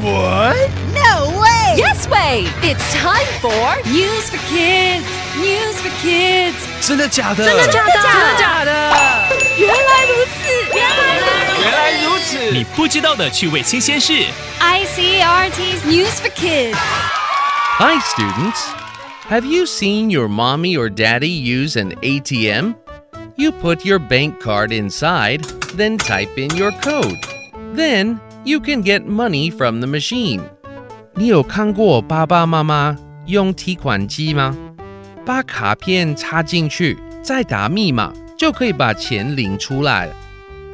What? No way! Yes way! It's time for News for Kids! News for Kids! 真的假的? 真的假的? 原来如此! 原来如此! 你不知道的趣味新鲜事 ICRT's News for Kids! Hi students! Have you seen your mommy or daddy use an ATM? You put your bank card inside, then type in your code. Then you can get money from the machine. 你有看过爸爸妈妈用提款机吗? 把卡片插进去, 再打密码, 就可以把钱领出来了。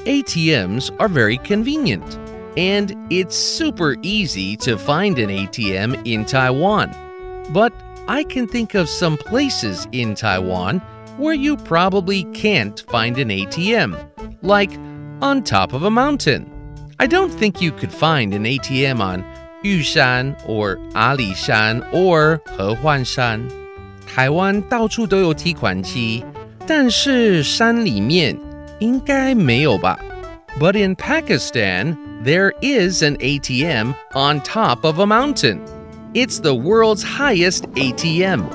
ATMs are very convenient, and it's super easy to find an ATM in Taiwan. But I can think of some places in Taiwan where you probably can't find an ATM, like on top of a mountain. I don't think you could find an ATM on Yushan or Alishan or Hehuanshan. 台湾到处都有提款机, 但是山里面应该没有吧? But in Pakistan, there is an ATM on top of a mountain. It's the world's highest ATM.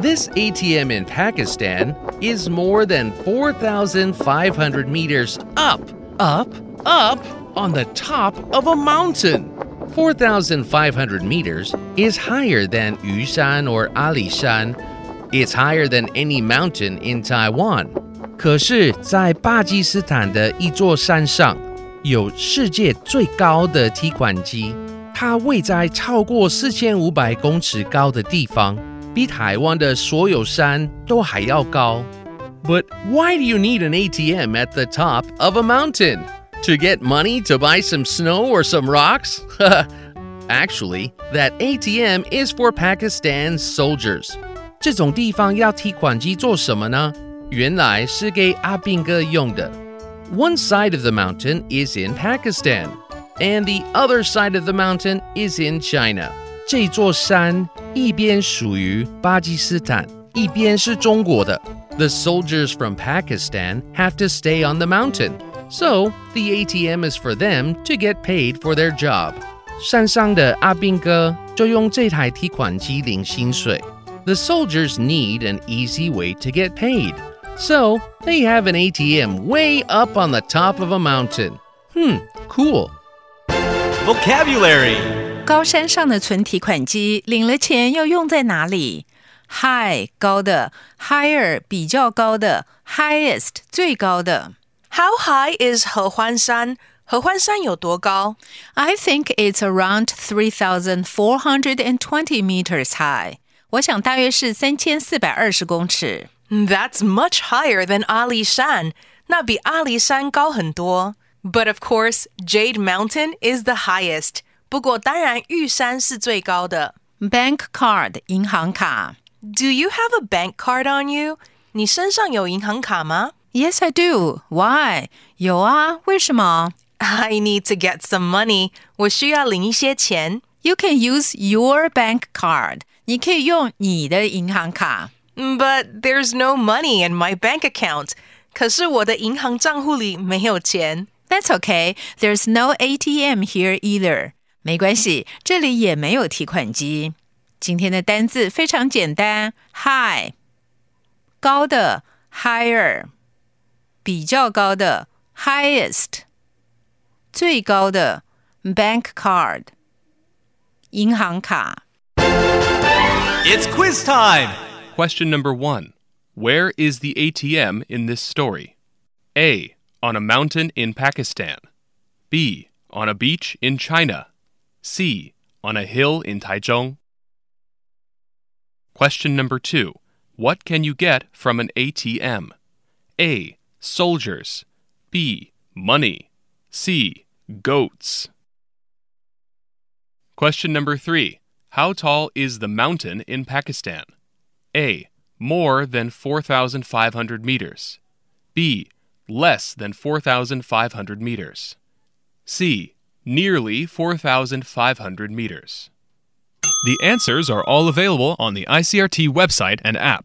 This ATM in Pakistan is more than 4,500 meters up on the top of a mountain. 4,500 meters is higher than Yushan or Alishan. It's higher than any mountain in Taiwan. 可是在巴基斯坦的一座山上有世界最高的提款机 它位在超过 4500 公尺高的地方 比台湾的所有山都还要高 But why do you need an ATM at the top of a mountain? To get money to buy some snow or some rocks? Actually, that ATM is for Pakistan's soldiers. 这种地方要提款机做什么呢? 原来是给阿兵哥用的. One side of the mountain is in Pakistan, and the other side of the mountain is in China. 这座山一边属于巴基斯坦, 一边是中国的. The soldiers from Pakistan have to stay on the mountain, so the ATM is for them to get paid for their job. 山上的阿兵哥就用这台提款机领薪水. The soldiers need an easy way to get paid, so they have an ATM way up on the top of a mountain. Cool. Vocabulary. 高山上的存提款机领了钱要用在哪里? High 高的, higher 比较高的, highest 最高的. How high is Hehuanshan? 合欢山有多高? I think it's around 3,420 meters high. 我想大约是3420公尺. That's much higher than Alishan. 那比阿里山高很多. But of course, Jade Mountain is the highest. 不过当然玉山是最高的. Bank card, 银行卡. Do you have a bank card on you? 你身上有银行卡吗? Yes, I do. Why? 有啊，为什么? I need to get some money. 我需要领一些钱. You can use your bank card. 你可以用你的银行卡. But there's no money in my bank account. 可是我的银行账户里没有钱. That's okay. There's no ATM here either. 没关系，这里也没有提款机。 今天的单字非常简单。 High 高的 higher 比较高的 highest 最高的 bank card 银行卡 It's quiz time! Question number 1. Where is the ATM in this story? A. On a mountain in Pakistan. B. On a beach in China. C. On a hill in Taichung. Question number 2. What can you get from an ATM? A. Soldiers. B. Money. C. Goats. Question number 3. How tall is the mountain in Pakistan? A. More than 4,500 meters. B. Less than 4,500 meters. C. Nearly 4,500 meters. The answers are all available on the ICRT website and app.